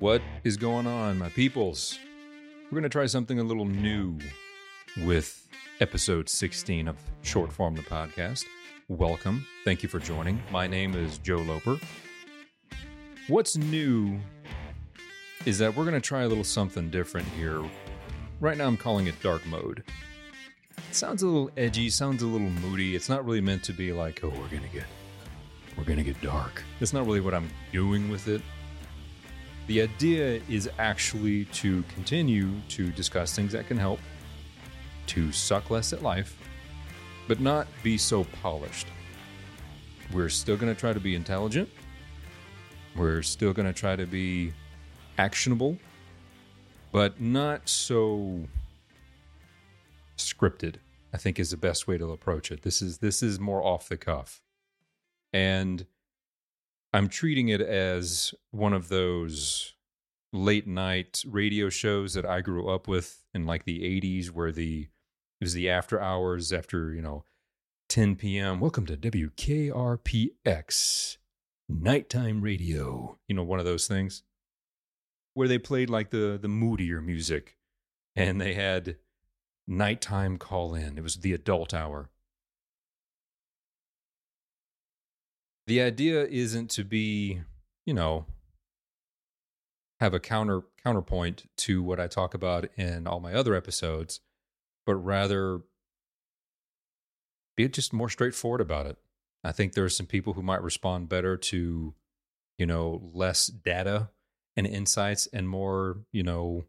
What is going on, my peoples? We're going to try something a little new with episode 16 of Short Form the Podcast. Welcome. Thank you for joining. My name is Joe Loper. What's new is that we're going to try a little something different here. Right now I'm calling it Dark Mode. It sounds a little edgy, sounds a little moody. It's not really meant to be like, oh, we're going to get dark. That's not really what I'm doing with it. The idea is actually to continue to discuss things that can help, to suck less at life, but not be so polished. We're still going to try to be intelligent. We're still going to try to be actionable, but not so scripted, I think, is the best way to approach it. This is more off the cuff. And I'm treating it as one of those late night radio shows that I grew up with in like the 80s, where it was the after hours after, 10 p.m. Welcome to WKRPX nighttime radio. One of those things where they played like the moodier music, and they had nighttime call in. It was the adult hour. The idea isn't to be, have a counterpoint to what I talk about in all my other episodes, but rather be just more straightforward about it. I think there are some people who might respond better to, less data and insights and more, no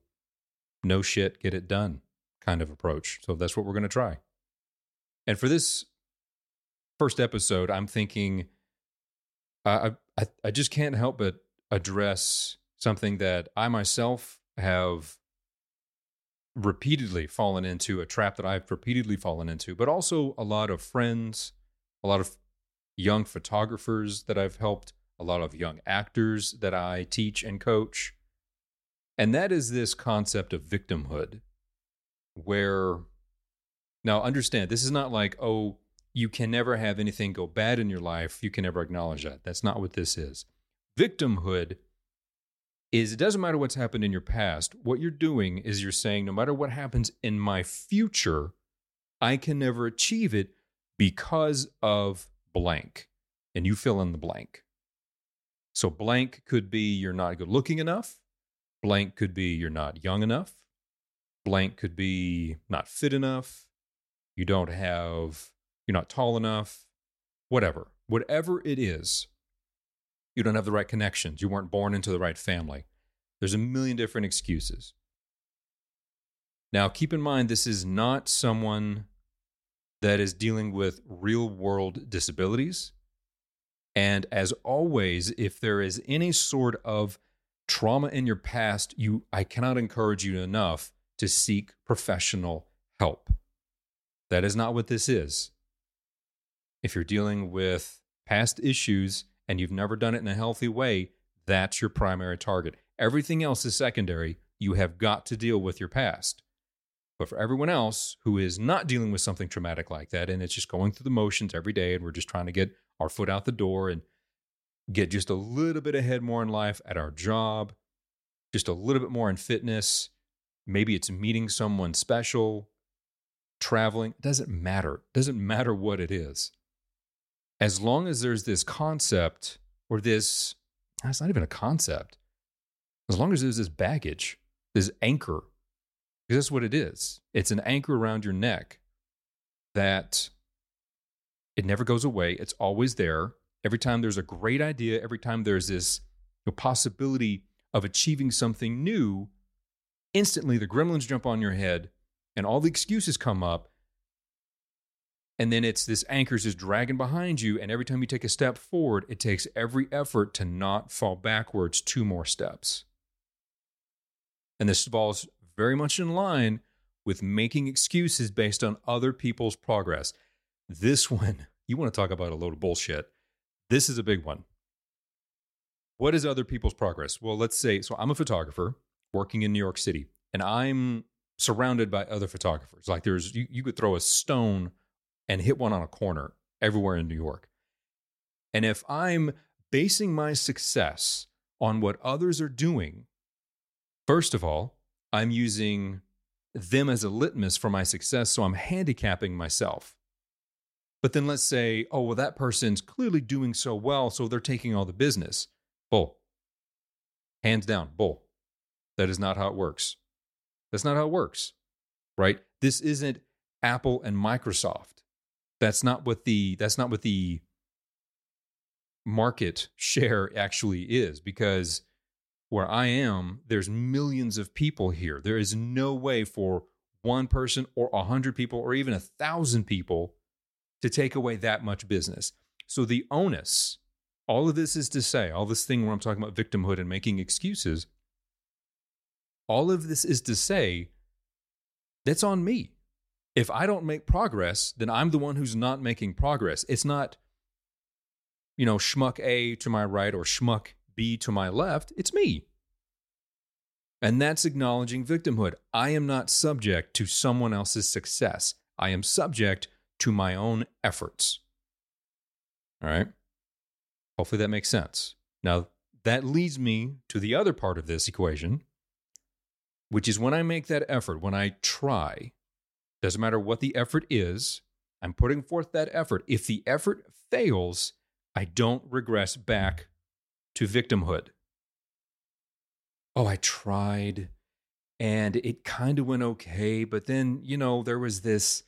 shit, get it done kind of approach. So that's what we're going to try. And for this first episode, I'm thinking, I just can't help but address something that I myself have repeatedly fallen into, a trap that I've repeatedly fallen into, but also a lot of friends, a lot of young photographers that I've helped, a lot of young actors that I teach and coach. And that is this concept of victimhood, where, now understand, this is not like, oh, you can never have anything go bad in your life. You can never acknowledge that. That's not what this is. Victimhood is, it doesn't matter what's happened in your past. What you're doing is you're saying, no matter what happens in my future, I can never achieve it because of blank. And you fill in the blank. So blank could be you're not good looking enough. Blank could be you're not young enough. Blank could be not fit enough. You're not tall enough, whatever. Whatever it is, you don't have the right connections. You weren't born into the right family. There's a million different excuses. Now, keep in mind, this is not someone that is dealing with real-world disabilities. And as always, if there is any sort of trauma in your past, I cannot encourage you enough to seek professional help. That is not what this is. If you're dealing with past issues and you've never done it in a healthy way, that's your primary target. Everything else is secondary. You have got to deal with your past. But for everyone else who is not dealing with something traumatic like that, and it's just going through the motions every day, and we're just trying to get our foot out the door and get just a little bit ahead more in life at our job, just a little bit more in fitness, maybe it's meeting someone special, traveling, doesn't matter. Doesn't matter what it is. As long as there's this concept, or this, it's not even a concept, as long as there's this baggage, this anchor, because that's what it is. It's an anchor around your neck that it never goes away. It's always there. Every time there's a great idea, every time there's this possibility of achieving something new, instantly the gremlins jump on your head and all the excuses come up. And then it's this anchor's just dragging behind you, and every time you take a step forward, it takes every effort to not fall backwards 2 more steps. And this falls very much in line with making excuses based on other people's progress. This one, you want to talk about a load of bullshit. This is a big one. What is other people's progress? Well, let's say, so I'm a photographer working in New York City, and I'm surrounded by other photographers. Like there's, you could throw a stone and hit one on a corner everywhere in New York. And if I'm basing my success on what others are doing, First of all, I'm using them as a litmus for my success, so I'm handicapping myself. But then let's say, oh, well, that person's clearly doing so well, so they're taking all the business. Bull. Hands down, bull. That is not how it works. That's not how it works, right? This isn't Apple and Microsoft. That's not what the market share actually is, because where I am, there's millions of people here. There is no way for one person or 100 people or even 1,000 people to take away that much business. So the onus, all of this is to say, all this thing where I'm talking about victimhood and making excuses, all of this is to say, that's on me. If I don't make progress, then I'm the one who's not making progress. It's not, you know, schmuck A to my right or schmuck B to my left. It's me. And that's acknowledging victimhood. I am not subject to someone else's success. I am subject to my own efforts. All right? Hopefully that makes sense. Now, that leads me to the other part of this equation, which is when I make that effort, when I try, doesn't matter what the effort is, I'm putting forth that effort. If the effort fails, I don't regress back to victimhood. Oh, I tried, and it kind of went okay, but then, you know, there was this,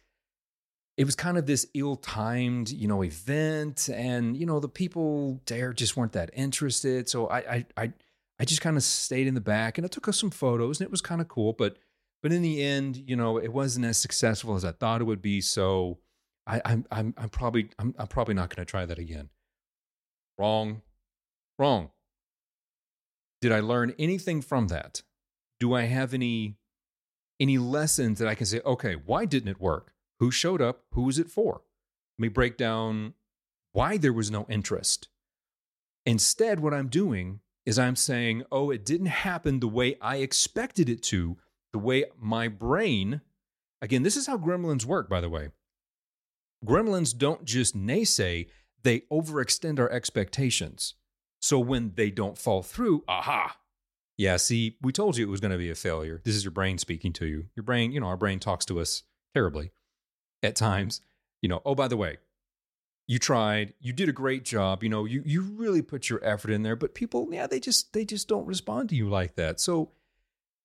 it was kind of this ill-timed, you know, event, and, you know, the people there just weren't that interested, so I just kind of stayed in the back, and I took some photos, and it was kind of cool, but in the end, you know, it wasn't as successful as I thought it would be, so I'm probably not going to try that again. Wrong. Did I learn anything from that? Do I have any lessons that I can say, okay, why didn't it work? Who showed up? Who was it for? Let me break down why there was no interest. Instead, what I'm doing is I'm saying, oh, it didn't happen the way I expected it to, the way my brain, again, this is how gremlins work, by the way. Gremlins don't just naysay, they overextend our expectations. So when they don't fall through, aha, yeah, see, we told you it was going to be a failure. This is your brain speaking to you. Your brain, you know, our brain talks to us terribly at times. You know, oh, by the way, you tried, you did a great job, you know, you really put your effort in there, but people, yeah, they just don't respond to you like that. So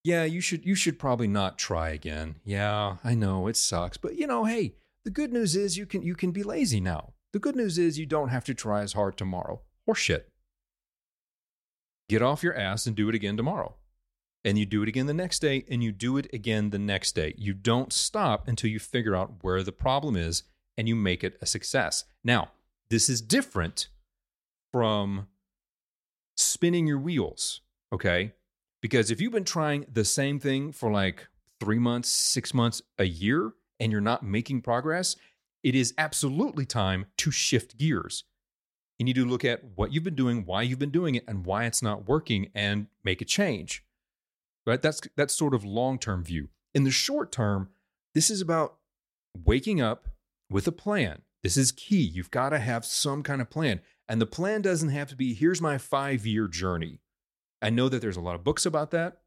yeah, you should probably not try again. Yeah, I know it sucks, but you know, hey, the good news is you can be lazy now. The good news is you don't have to try as hard tomorrow. Horseshit. Get off your ass and do it again tomorrow. And you do it again the next day, and you do it again the next day. You don't stop until you figure out where the problem is and you make it a success. Now, this is different from spinning your wheels, okay? Because if you've been trying the same thing for like 3 months, 6 months, a year, and you're not making progress, it is absolutely time to shift gears. You need to look at what you've been doing, why you've been doing it, and why it's not working, and make a change. Right? That's sort of long-term view. In the short term, this is about waking up with a plan. This is key. You've got to have some kind of plan. And the plan doesn't have to be, here's my 5-year journey. I know that there's a lot of books about that.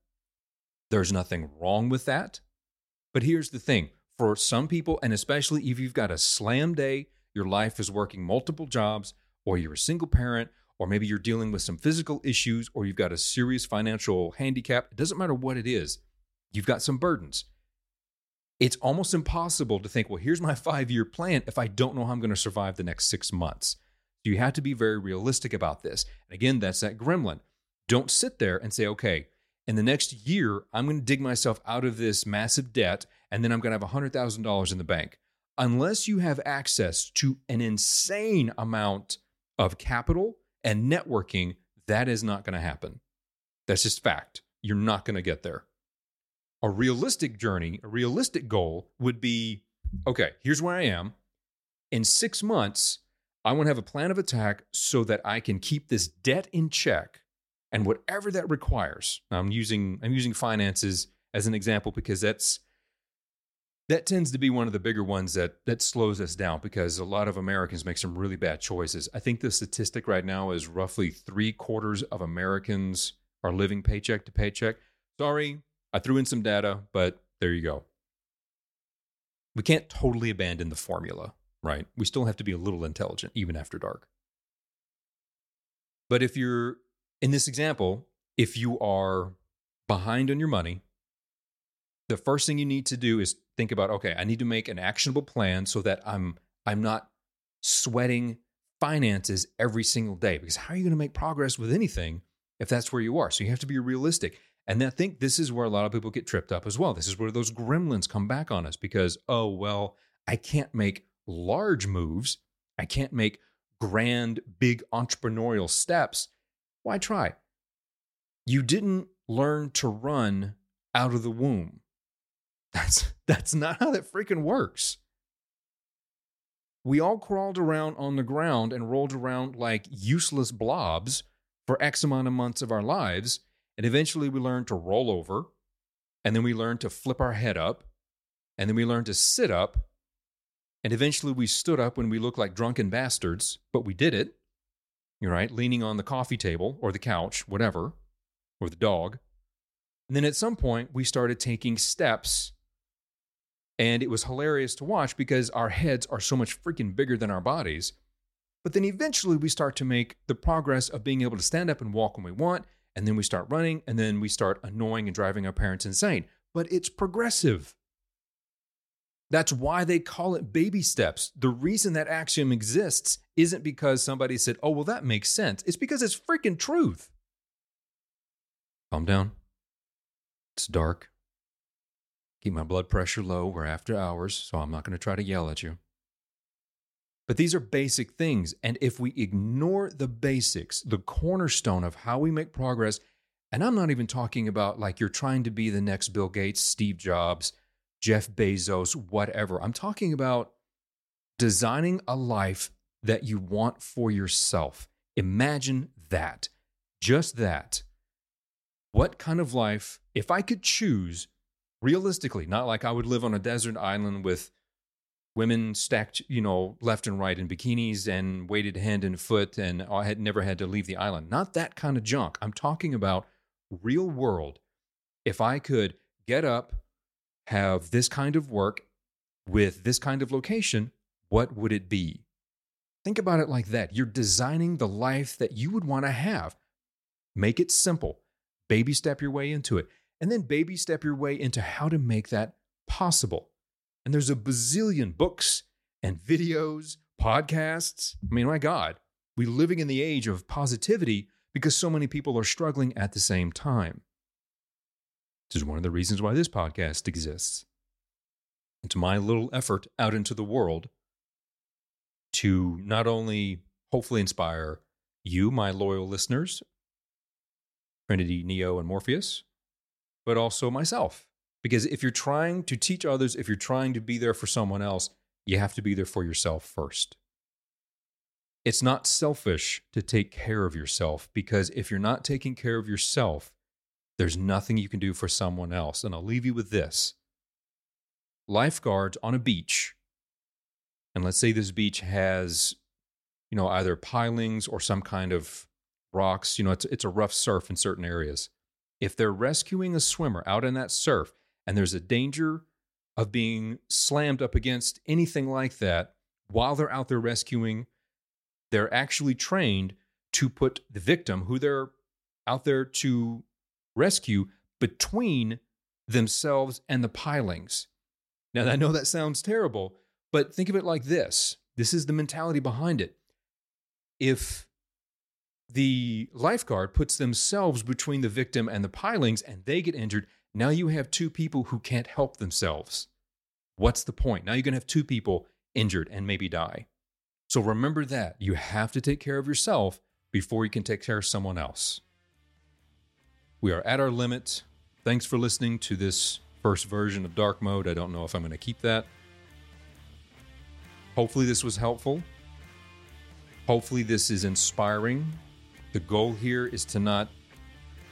There's nothing wrong with that. But here's the thing. For some people, and especially if you've got a slam day, your life is working multiple jobs, or you're a single parent, or maybe you're dealing with some physical issues, or you've got a serious financial handicap, it doesn't matter what it is, you've got some burdens. It's almost impossible to think, well, here's my 5-year plan if I don't know how I'm going to survive the next 6 months. So you have to be very realistic about this. And again, that's that gremlin. Don't sit there and say, okay, in the next year, I'm going to dig myself out of this massive debt, and then I'm going to have $100,000 in the bank. Unless you have access to an insane amount of capital and networking, that is not going to happen. That's just fact. You're not going to get there. A realistic journey, a realistic goal would be, okay, here's where I am. In 6 months, I want to have a plan of attack so that I can keep this debt in check and whatever that requires. Now, I'm using finances as an example because that tends to be one of the bigger ones that slows us down because a lot of Americans make some really bad choices. I think the statistic right now is roughly 3/4 of Americans are living paycheck to paycheck. Sorry, I threw in some data, but there you go. We can't totally abandon the formula, right? We still have to be a little intelligent, even after dark. But if you're, in this example, if you are behind on your money, the first thing you need to do is think about, okay, I need to make an actionable plan so that I'm not sweating finances every single day. Because how are you going to make progress with anything if that's where you are? So you have to be realistic. And I think this is where a lot of people get tripped up as well. This is where those gremlins come back on us because, oh, well, I can't make large moves. I can't make grand, big entrepreneurial steps. Why try? You didn't learn to run out of the womb. That's not how that freaking works. We all crawled around on the ground and rolled around like useless blobs for X amount of months of our lives. And eventually we learned to roll over. And then we learned to flip our head up. And then we learned to sit up. And eventually we stood up when we looked like drunken bastards, but we did it. You're right, leaning on the coffee table or the couch, whatever, or the dog. And then at some point we started taking steps. And it was hilarious to watch because our heads are so much freaking bigger than our bodies. But then eventually we start to make the progress of being able to stand up and walk when we want. And then we start running. And then we start annoying and driving our parents insane. But it's progressive. That's why they call it baby steps. The reason that axiom exists isn't because somebody said, oh, well, that makes sense. It's because it's freaking truth. Calm down. It's dark. Keep my blood pressure low. We're after hours, so I'm not going to try to yell at you. But these are basic things. And if we ignore the basics, the cornerstone of how we make progress, and I'm not even talking about like you're trying to be the next Bill Gates, Steve Jobs, Jeff Bezos, whatever. I'm talking about designing a life that you want for yourself. Imagine that. Just that. What kind of life, if I could choose, realistically, not like I would live on a desert island with women stacked, you know, left and right in bikinis and weighted hand and foot, and I had never had to leave the island. Not that kind of junk. I'm talking about real world. If I could get up, have this kind of work with this kind of location, what would it be? Think about it like that. You're designing the life that you would want to have. Make it simple. Baby step your way into it. And then baby step your way into how to make that possible. And there's a bazillion books and videos, podcasts. I mean, my God, we're living in the age of positivity because so many people are struggling at the same time. This is one of the reasons why this podcast exists. It's my little effort out into the world to not only hopefully inspire you, my loyal listeners, Trinity, Neo, and Morpheus, but also myself. Because if you're trying to teach others, if you're trying to be there for someone else, you have to be there for yourself first. It's not selfish to take care of yourself, because if you're not taking care of yourself, there's nothing you can do for someone else. And I'll leave you with this. Lifeguards on a beach, and let's say this beach has, you know, either pilings or some kind of rocks, you know, it's a rough surf in certain areas. If they're rescuing a swimmer out in that surf and there's a danger of being slammed up against anything like that while they're out there rescuing, they're actually trained to put the victim who they're out there to rescue between themselves and the pilings. Now, I know that sounds terrible, but think of it like this. This is the mentality behind it. If the lifeguard puts themselves between the victim and the pilings and they get injured, now you have two people who can't help themselves. What's the point? Now you're going to have two people injured and maybe die. So remember that. You have to take care of yourself before you can take care of someone else. We are at our limit. Thanks for listening to this first version of Dark Mode. I don't know if I'm going to keep that. Hopefully this was helpful. Hopefully this is inspiring. The goal here is to not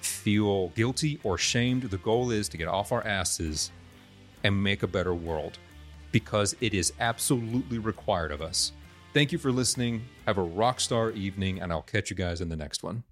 feel guilty or shamed. The goal is to get off our asses and make a better world, because it is absolutely required of us. Thank you for listening. Have a rock star evening, and I'll catch you guys in the next one.